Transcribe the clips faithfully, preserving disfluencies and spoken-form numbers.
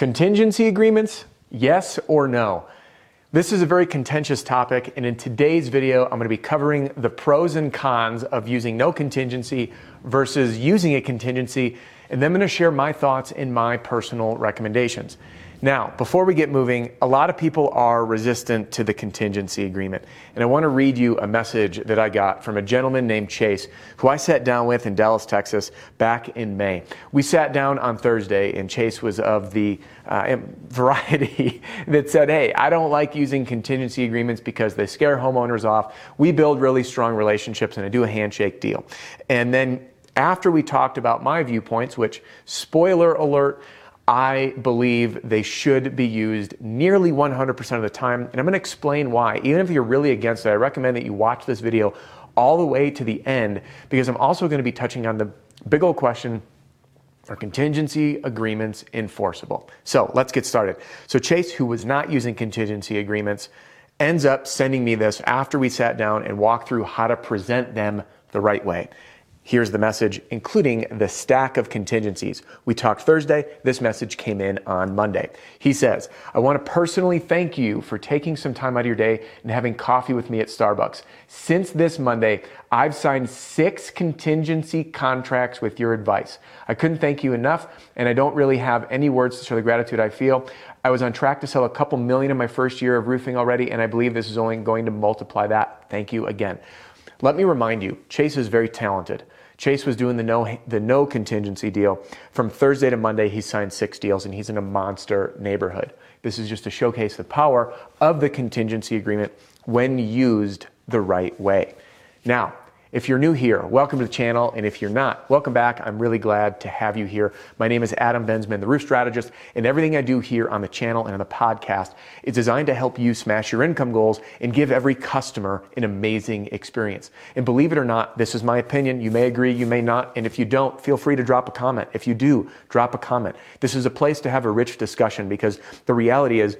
Contingency agreements, yes or no? This is a very contentious topic, and in today's video, I'm going to be covering the pros and cons of using no contingency versus using a contingency, and then I'm going to share my thoughts and my personal recommendations. Now, before we get moving, a lot of people are resistant to the contingency agreement, and I want to read you a message that I got from a gentleman named Chase, who I sat down with in Dallas, Texas, back in May. We sat down on Thursday, and Chase was of the uh, variety that said, hey, I don't like using contingency agreements because they scare homeowners off. We build really strong relationships, and I do a handshake deal. And then after we talked about my viewpoints, which, spoiler alert, I believe they should be used nearly one hundred percent of the time, and I'm going to explain why. Even if you're really against it, I recommend that you watch this video all the way to the end, because I'm also going to be touching on the big old question, are contingency agreements enforceable? So let's get started. So Chase, who was not using contingency agreements, ends up sending me this after we sat down and walked through how to present them the right way. Here's the message, including the stack of contingencies. We talked Thursday. This message came in on Monday. He says, I want to personally thank you for taking some time out of your day and having coffee with me at Starbucks. Since this Monday, I've signed six contingency contracts with your advice. I couldn't thank you enough, and I don't really have any words to show the gratitude I feel. I was on track to sell a couple million in my first year of roofing already, and I believe this is only going to multiply that. Thank you again. Let me remind you, Chase is very talented. Chase was doing the no the no contingency deal. From Thursday to Monday, he signed six deals, and he's in a monster neighborhood. This is just to showcase the power of the contingency agreement when used the right way. Now, if you're new here, welcome to the channel, and if you're not, welcome back. I'm really glad to have you here. My name is Adam Bensman, the Roof Strategist, and everything I do here on the channel and on the podcast is designed to help you smash your income goals and give every customer an amazing experience. And believe it or not, this is my opinion. You may agree, you may not, and if you don't, feel free to drop a comment. If you do, drop a comment. This is a place to have a rich discussion, because the reality is,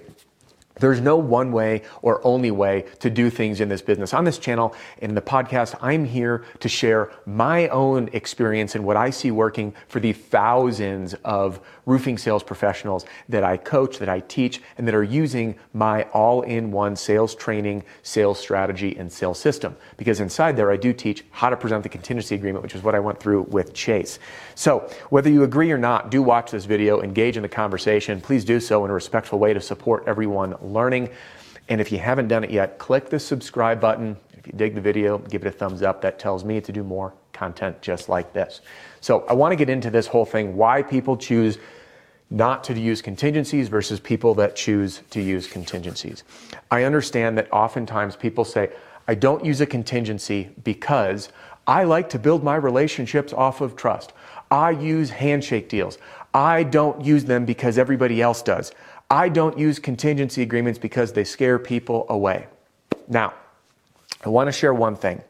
there's no one way or only way to do things in this business. On this channel and in the podcast, I'm here to share my own experience and what I see working for the thousands of roofing sales professionals that I coach, that I teach, and that are using my all-in-one sales training, sales strategy, and sales system. Because inside there, I do teach how to present the contingency agreement, which is what I went through with Chase. So whether you agree or not, do watch this video, engage in the conversation. Please do so in a respectful way to support everyone learning. And if you haven't done it yet, click the subscribe button. If you dig the video, give it a thumbs up. That tells me to do more content just like this. So I want to get into this whole thing, why people choose not to use contingencies versus people that choose to use contingencies. I understand that oftentimes people say, I don't use a contingency because I like to build my relationships off of trust. I use handshake deals. I don't use them because everybody else does. I don't use contingency agreements because they scare people away. Now, I want to share one thing.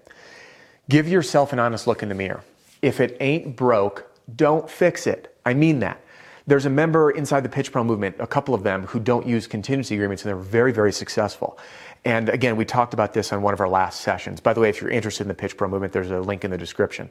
Give yourself an honest look in the mirror. If it ain't broke, don't fix it. I mean that. There's a member inside the Pitch Pro Movement, a couple of them, who don't use contingency agreements, and they're very, very successful. And again, we talked about this on one of our last sessions. By the way, if you're interested in the Pitch Pro Movement, there's a link in the description.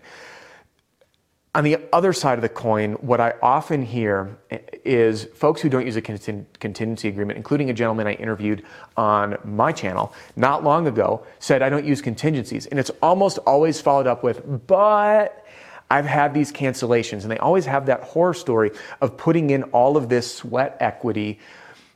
On the other side of the coin, what I often hear is folks who don't use a contingency agreement, including a gentleman I interviewed on my channel not long ago, said, I don't use contingencies. And it's almost always followed up with, but I've had these cancellations. And they always have that horror story of putting in all of this sweat equity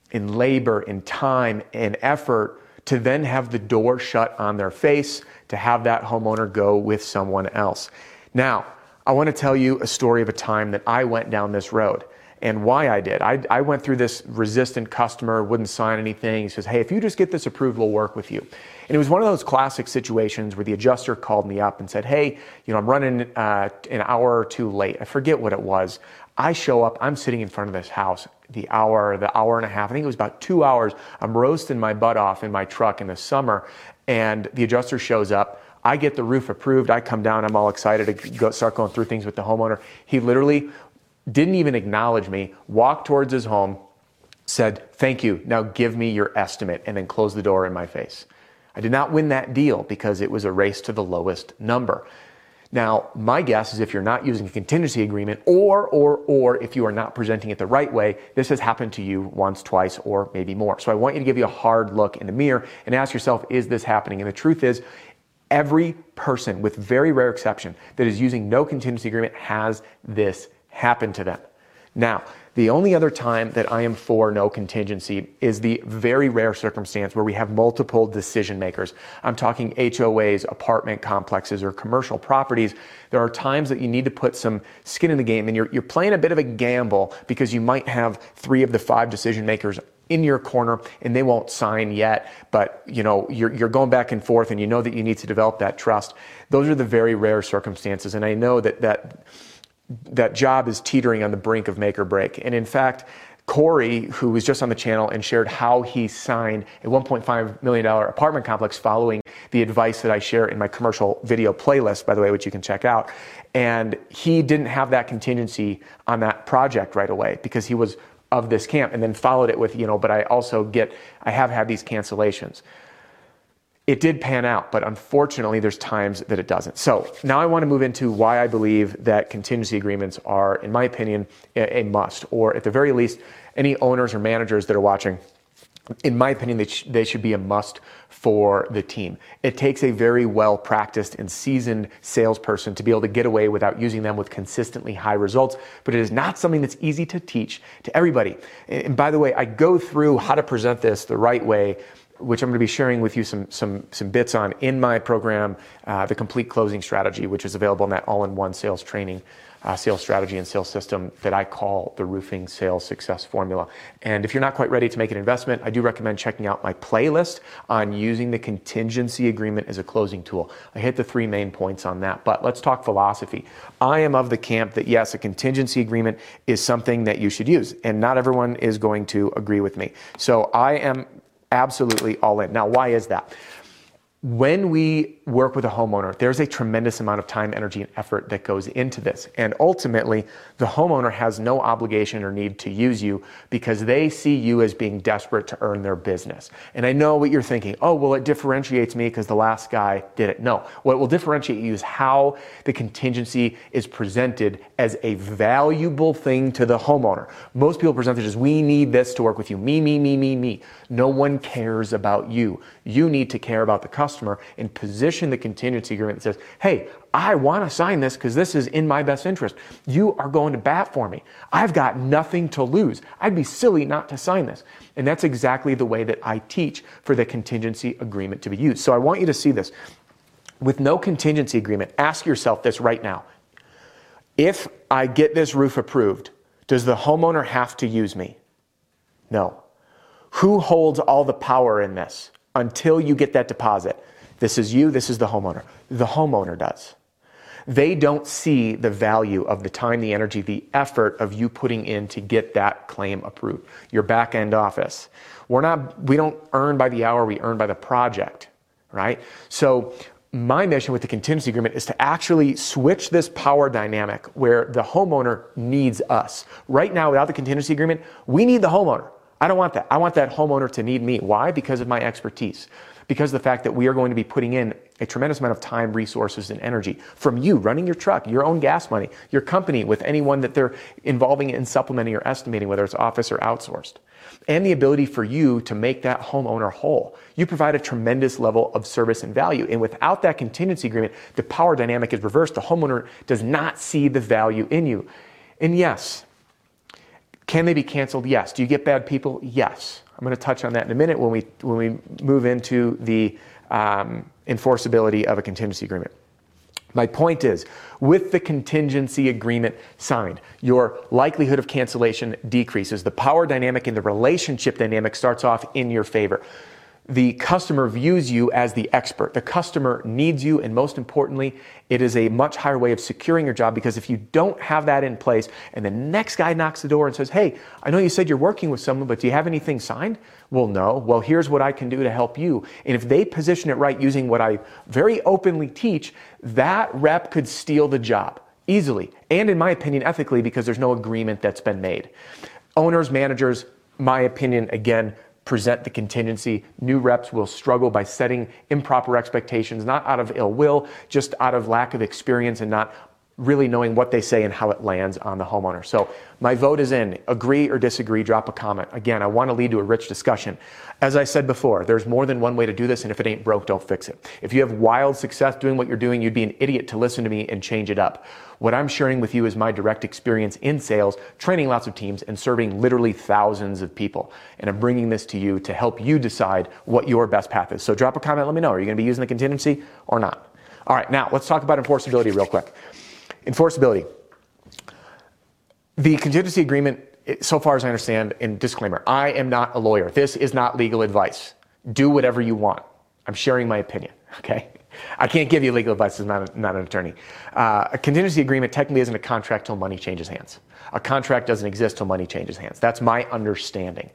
in labor and time and effort to then have the door shut on their face, to have that homeowner go with someone else. Now, I want to tell you a story of a time that I went down this road and why I did. I, I went through this resistant customer, wouldn't sign anything. He says, hey, if you just get this approved, we'll work with you. And it was one of those classic situations where the adjuster called me up and said, hey, you know, I'm running uh, an hour or two late. I forget what it was. I show up, I'm sitting in front of this house, the hour, the hour and a half, I think it was about two hours. I'm roasting my butt off in my truck in the summer, and the adjuster shows up. I get the roof approved. I come down. I'm all excited to go start going through things with the homeowner. He literally didn't even acknowledge me, walked towards his home, said, thank you. Now give me your estimate, and then closed the door in my face. I did not win that deal because it was a race to the lowest number. Now, my guess is if you're not using a contingency agreement or, or, or if you are not presenting it the right way, this has happened to you once, twice, or maybe more. So I want you to give you a hard look in the mirror and ask yourself, is this happening? And the truth is, every person, with very rare exception, that is using no contingency agreement has this happen to them. Now, the only other time that I am for no contingency is the very rare circumstance where we have multiple decision makers. I'm talking H O As, apartment complexes, or commercial properties. There are times that you need to put some skin in the game, and you're, you're playing a bit of a gamble because you might have three of the five decision makers in your corner and they won't sign yet, but you know, you're, you're going back and forth and you know that you need to develop that trust. Those are the very rare circumstances, and I know that that that job is teetering on the brink of make or break. And in fact, Corey, who was just on the channel and shared how he signed a one point five million dollars apartment complex following the advice that I share in my commercial video playlist, by the way, which you can check out. And he didn't have that contingency on that project right away because he was of this camp, and then followed it with, you know, but I also get, I have had these cancellations. It did pan out, but unfortunately there's times that it doesn't. So now I want to move into why I believe that contingency agreements are, in my opinion, a must, or at the very least, any owners or managers that are watching, in my opinion, they, sh- they should be a must for the team. It takes a very well-practiced and seasoned salesperson to be able to get away without using them with consistently high results, but it is not something that's easy to teach to everybody. And, and by the way, I go through how to present this the right way, which I'm going to be sharing with you some some some bits on in my program, uh, The Complete Closing Strategy, which is available in that all-in-one sales training, uh, sales strategy and sales system that I call the Roofing Sales Success Formula. And if you're not quite ready to make an investment, I do recommend checking out my playlist on using the contingency agreement as a closing tool. I hit the three main points on that, but let's talk philosophy. I am of the camp that yes, a contingency agreement is something that you should use, and not everyone is going to agree with me. So I am absolutely all in. Now, why is that? When we work with a homeowner, there's a tremendous amount of time, energy, and effort that goes into this. And ultimately, the homeowner has no obligation or need to use you because they see you as being desperate to earn their business. And I know what you're thinking. Oh, well, it differentiates me because the last guy did it. No, what will differentiate you is how the contingency is presented as a valuable thing to the homeowner. Most people present it as, we need this to work with you. Me, me, me, me, me. No one cares about you. You need to care about the customer. And position the contingency agreement that says, hey, I want to sign this because this is in my best interest. You are going to bat for me. I've got nothing to lose. I'd be silly not to sign this. And that's exactly the way that I teach for the contingency agreement to be used. So I want you to see this. With no contingency agreement, ask yourself this right now. If I get this roof approved, does the homeowner have to use me? No. Who holds all the power in this? Until you get that deposit. This is you, this is the homeowner. The homeowner does. They don't see the value of the time, the energy, the effort of you putting in to get that claim approved. Your back end office. We're not, we don't earn by the hour, we earn by the project, right? So my mission with the contingency agreement is to actually switch this power dynamic where the homeowner needs us. Right now, without the contingency agreement, we need the homeowner. I don't want that. I want that homeowner to need me. Why? Because of my expertise. Because of the fact that we are going to be putting in a tremendous amount of time, resources, and energy from you running your truck, your own gas money, your company with anyone that they're involving in supplementing or estimating, whether it's office or outsourced, and the ability for you to make that homeowner whole. You provide a tremendous level of service and value. And without that contingency agreement, the power dynamic is reversed. The homeowner does not see the value in you. And yes, can they be canceled? Yes. Do you get bad people? Yes. I'm going to touch on that in a minute when we when we move into the um, enforceability of a contingency agreement. My point is, with the contingency agreement signed, your likelihood of cancellation decreases. The power dynamic and the relationship dynamic starts off in your favor. The customer views you as the expert. The customer needs you, and most importantly, it is a much higher way of securing your job, because if you don't have that in place and the next guy knocks the door and says, hey, I know you said you're working with someone, but do you have anything signed? Well, no. Well, here's what I can do to help you. And if they position it right using what I very openly teach, that rep could steal the job easily, and in my opinion, ethically, because there's no agreement that's been made. Owners, managers, my opinion, again, present the contingency. New reps will struggle by setting improper expectations, not out of ill will, just out of lack of experience and not really knowing what they say and how it lands on the homeowner. So my vote is in. Agree or disagree, drop a comment. Again, I want to lead to a rich discussion. As I said before, there's more than one way to do this, and if it ain't broke, don't fix it. If you have wild success doing what you're doing, you'd be an idiot to listen to me and change it up. What I'm sharing with you is my direct experience in sales, training lots of teams, and serving literally thousands of people. And I'm bringing this to you to help you decide what your best path is. So drop a comment, let me know. Are you going to be using the contingency or not? All right, now let's talk about enforceability real quick. Enforceability. The contingency agreement, so far as I understand, and disclaimer, I am not a lawyer. This is not legal advice. Do whatever you want. I'm sharing my opinion, okay? I can't give you legal advice. I'm not, a, not an attorney. Uh, a contingency agreement technically isn't a contract till money changes hands. A contract doesn't exist till money changes hands. That's my understanding.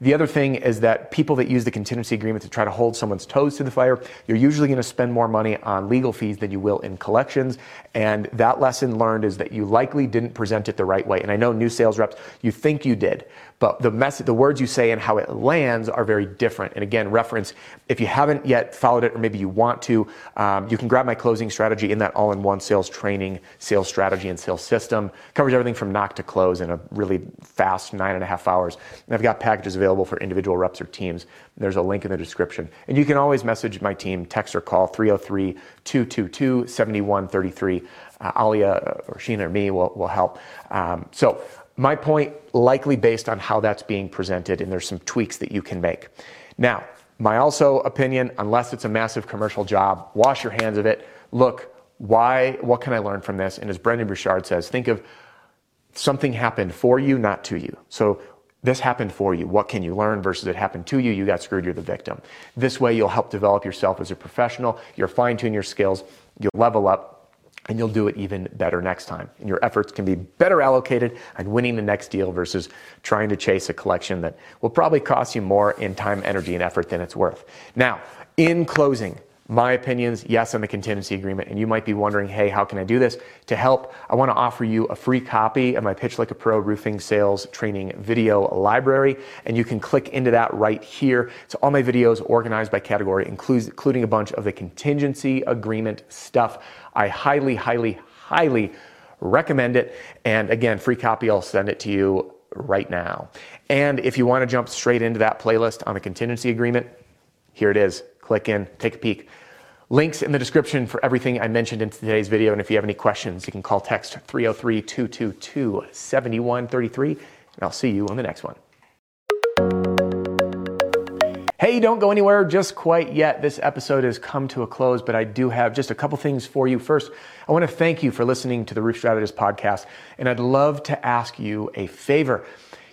The other thing is that people that use the contingency agreement to try to hold someone's toes to the fire, you're usually going to spend more money on legal fees than you will in collections. And that lesson learned is that you likely didn't present it the right way. And I know new sales reps, you think you did, but the message, the words you say and how it lands are very different. And again, reference, if you haven't yet followed it, or maybe you want to, um, you can grab my closing strategy in that all-in-one sales training, sales strategy, and sales system. It covers everything from knock to close in a really fast nine and a half hours. And I've got packages available. available for individual reps or teams. There's a link in the description. And you can always message my team, text or call three oh three, two two two, seven one three three. Uh, Alia or Sheena or me will, will help. Um, so my point, likely based on how that's being presented, and there's some tweaks that you can make. Now, my also opinion, unless it's a massive commercial job, wash your hands of it. Look, why? What can I learn from this? And as Brendan Burchard says, think of something happened for you, not to you. So this happened for you. What can you learn versus it happened to you? You got screwed. You're the victim. This way, you'll help develop yourself as a professional. You'll fine-tune your skills. You'll level up, and you'll do it even better next time. And your efforts can be better allocated on winning the next deal versus trying to chase a collection that will probably cost you more in time, energy, and effort than it's worth. Now, in closing, my opinions, yes, on the contingency agreement. And you might be wondering, hey, how can I do this? To help, I want to offer you a free copy of my Pitch Like a Pro Roofing Sales Training Video Library. And you can click into that right here. It's all my videos organized by category, includes, including a bunch of the contingency agreement stuff. I highly, highly, highly recommend it. And again, free copy, I'll send it to you right now. And if you want to jump straight into that playlist on the contingency agreement, here it is. Click in, take a peek. Links in the description for everything I mentioned in today's video. And if you have any questions, you can call text three oh three, two two two, seven one three three. And I'll see you on the next one. Hey, don't go anywhere just quite yet. This episode has come to a close, but I do have just a couple things for you. First, I want to thank you for listening to the Roof Strategist podcast. And I'd love to ask you a favor.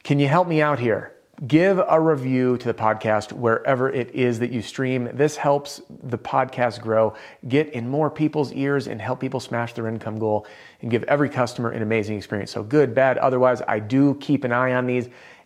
Can you help me out here? Give a review to the podcast wherever it is that you stream. This helps the podcast grow, get in more people's ears, and help people smash their income goal and give every customer an amazing experience. So good, bad, otherwise, I do keep an eye on these,